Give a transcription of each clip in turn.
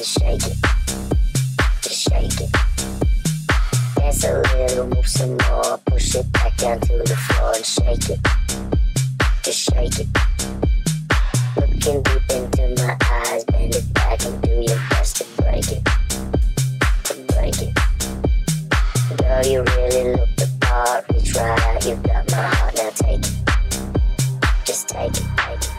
Just shake it, just shake it. Dance a little, move some more. Push it back down to the floor and shake it, just shake it. Looking deep into my eyes, bend it back and do your best to break it, to break it. Girl, you really look the part, reach right out, you got my heart. Now take it, just take it, take it.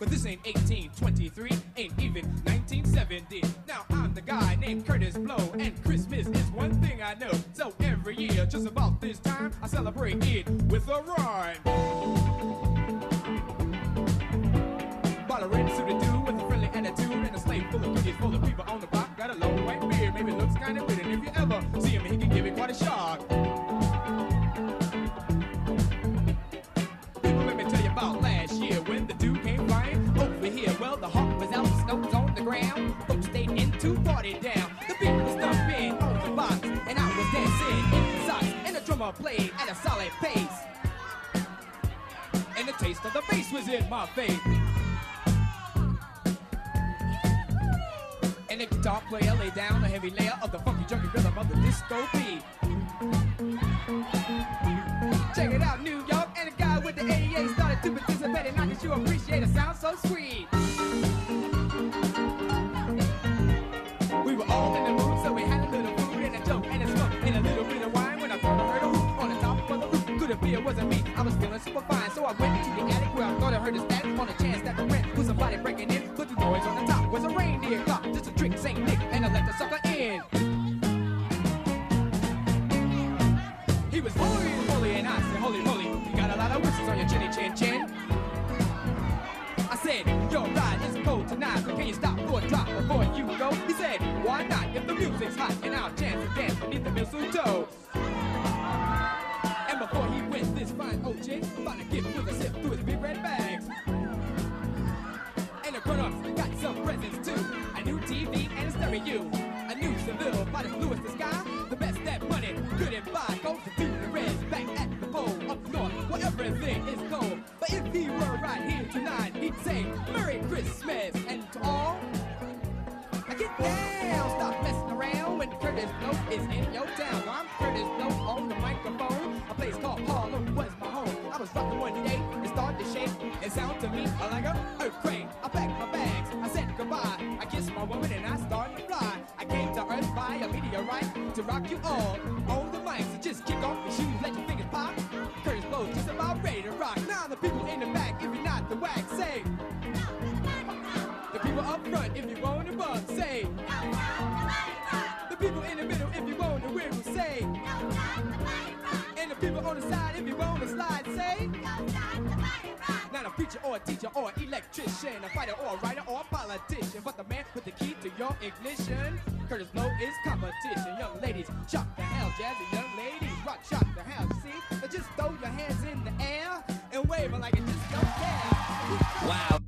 But this ain't 1823, ain't even 1970. Now I'm the guy named Curtis Blow, and Christmas is one thing I know. So every year, just about this time, I celebrate it with a rhyme. Ballerin' suited-do with a friendly attitude, and a slate full of goodies, full of people on the block. Got a long white beard, maybe looks kinda weird, and if you ever see him, he can give it quite a shock. People, let me tell you about last year when the dude came flying over here. Well, the hawk was out, the snow was on the ground. Folks stayed in to party down. The beat was thumping on the box, and I was dancing in the socks. And the drummer played at a solid pace, and the taste of the bass was in my face. And the guitar player laid down a heavy layer of the funky junky rhythm of the disco beat. Check it out, New York, and a guy with the AEA started to participate, and I can sure appreciate a sound so sweet. We were all in the mood, so we had a little food and a joke and a smoke and a little bit of wine. When I thought I heard a hoop on the top of the roof, could have been it wasn't me. I was feeling super fine, so I went to the attic where I thought I heard a static on a chance that the rent was somebody breaking in. Put the noise on the top was a reindeer clock, just a trick, Saint Nick, and I let the sucker in. He was holy and holy, and I said, holy moly, you got a lot of whistles on your chinny chin chin. I said, your ride is cold tonight, so can you stop for a drop before you go? He said, why not? If the music's hot, and I'll chance to dance beneath the mistletoe. And before he went, this fine old chick found a gift with a zip through his big red bags. And the grown-ups got some presents too, a new TV and a stereo, a new Seville by the bluest the sky. The best that money couldn't buy goes to everything is cold, but if he were right here tonight, he'd say Merry Christmas and to all. Now get down, stop messing around when Curtis Blow is in your town. I'm Curtis Blow on the microphone. A place called Harlem was my home. I was rocking one day and started to shake. It sounded to me like an earthquake. I packed my bags, I said goodbye. I kissed my woman and I started to fly. I came to Earth by a meteorite to rock you all on the mic. So just kick off your shoes, let your fingers pop. Curtis Blow just about ready to rock. Now the people in the back, if you're not the whack, say the people up front, if you want to bump, say the people in the middle, if you want to wiggle, say and the people on the side, if you want to slide, say preacher or a teacher or an electrician, a fighter or a writer or a politician, but the man with the key to your ignition, Curtis Blow is competition. Young ladies, shock the house, jazzy young ladies, rock, shock the house, see? Now just throw your hands in the air and wave them like it just don't care. Wow.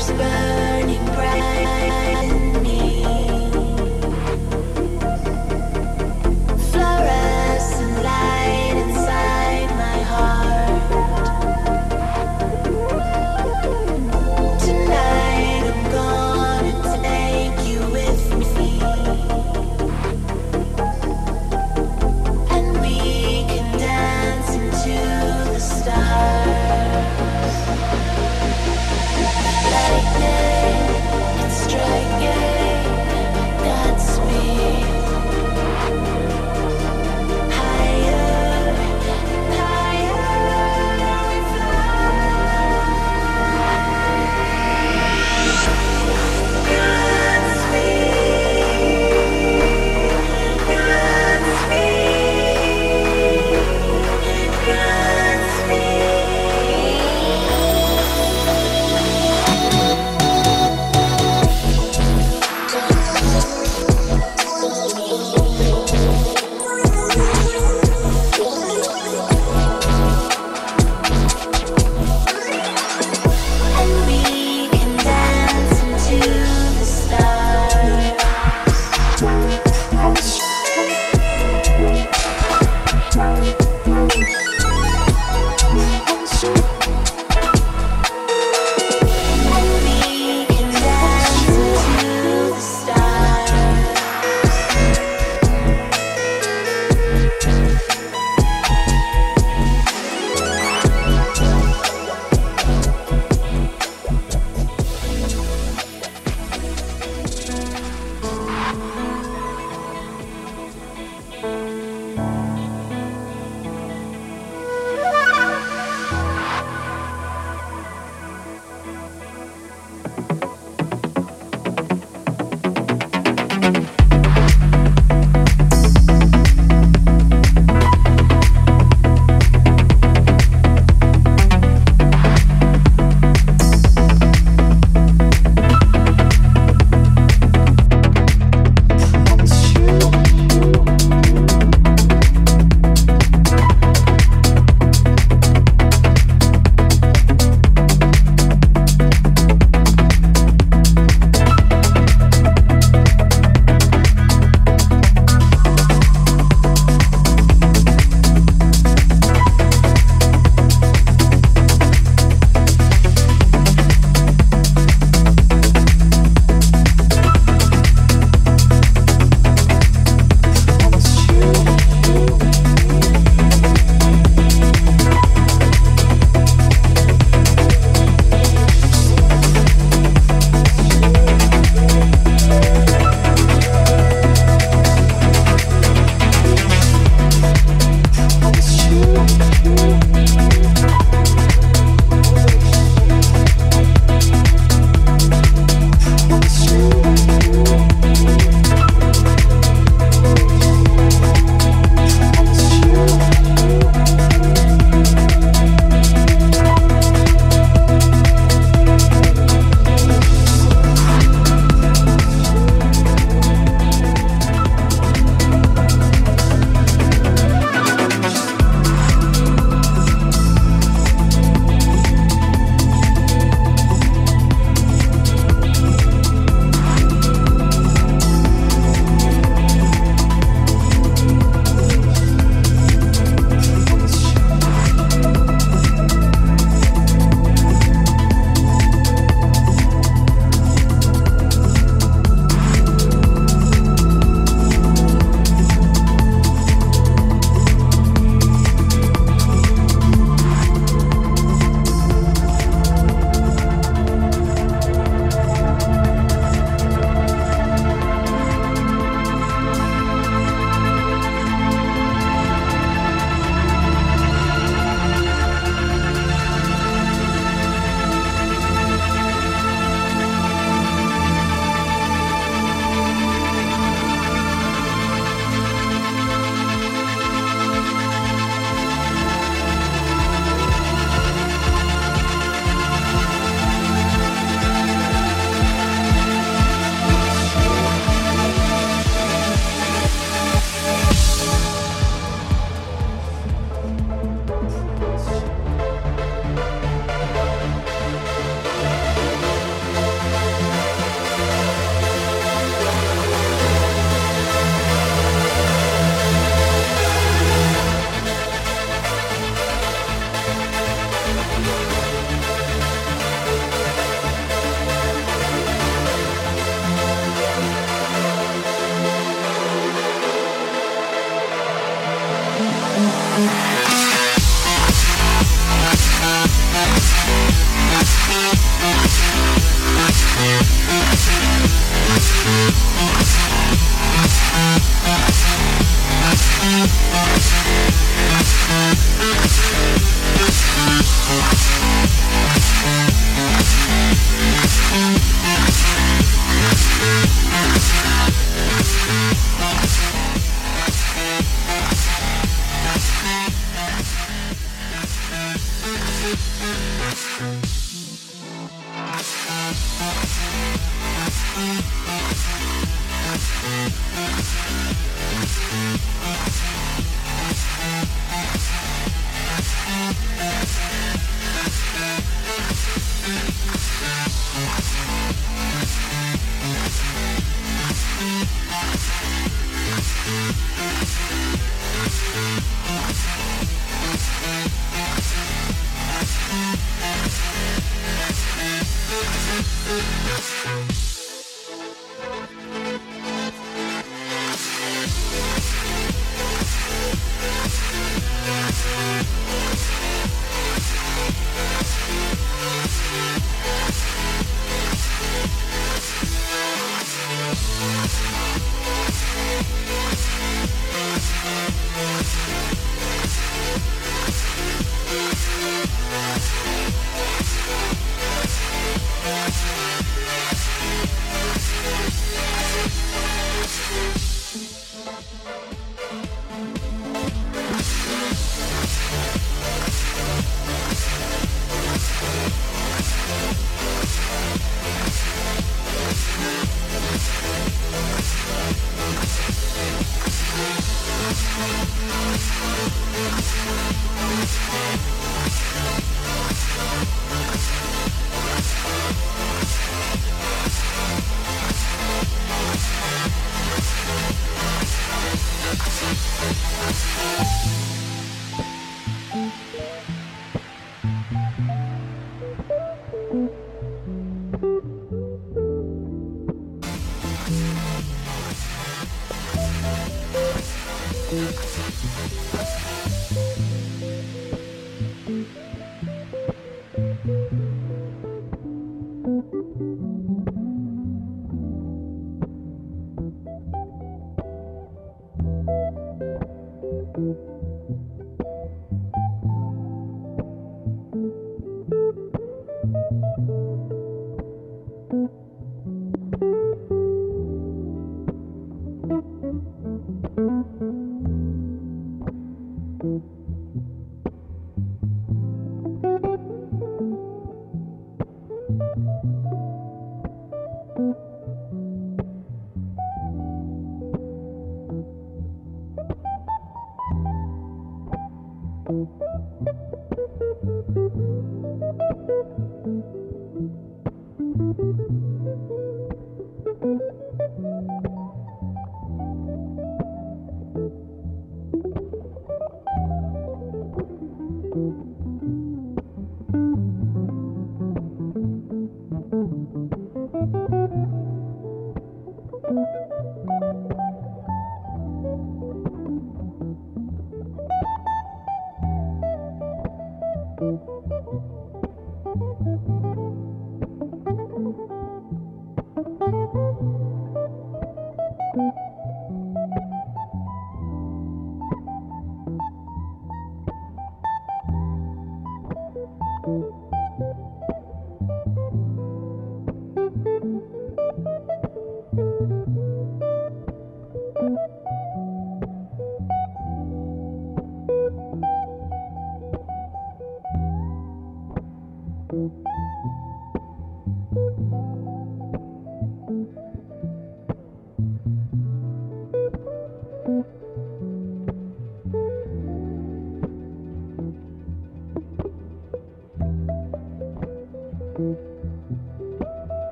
Spare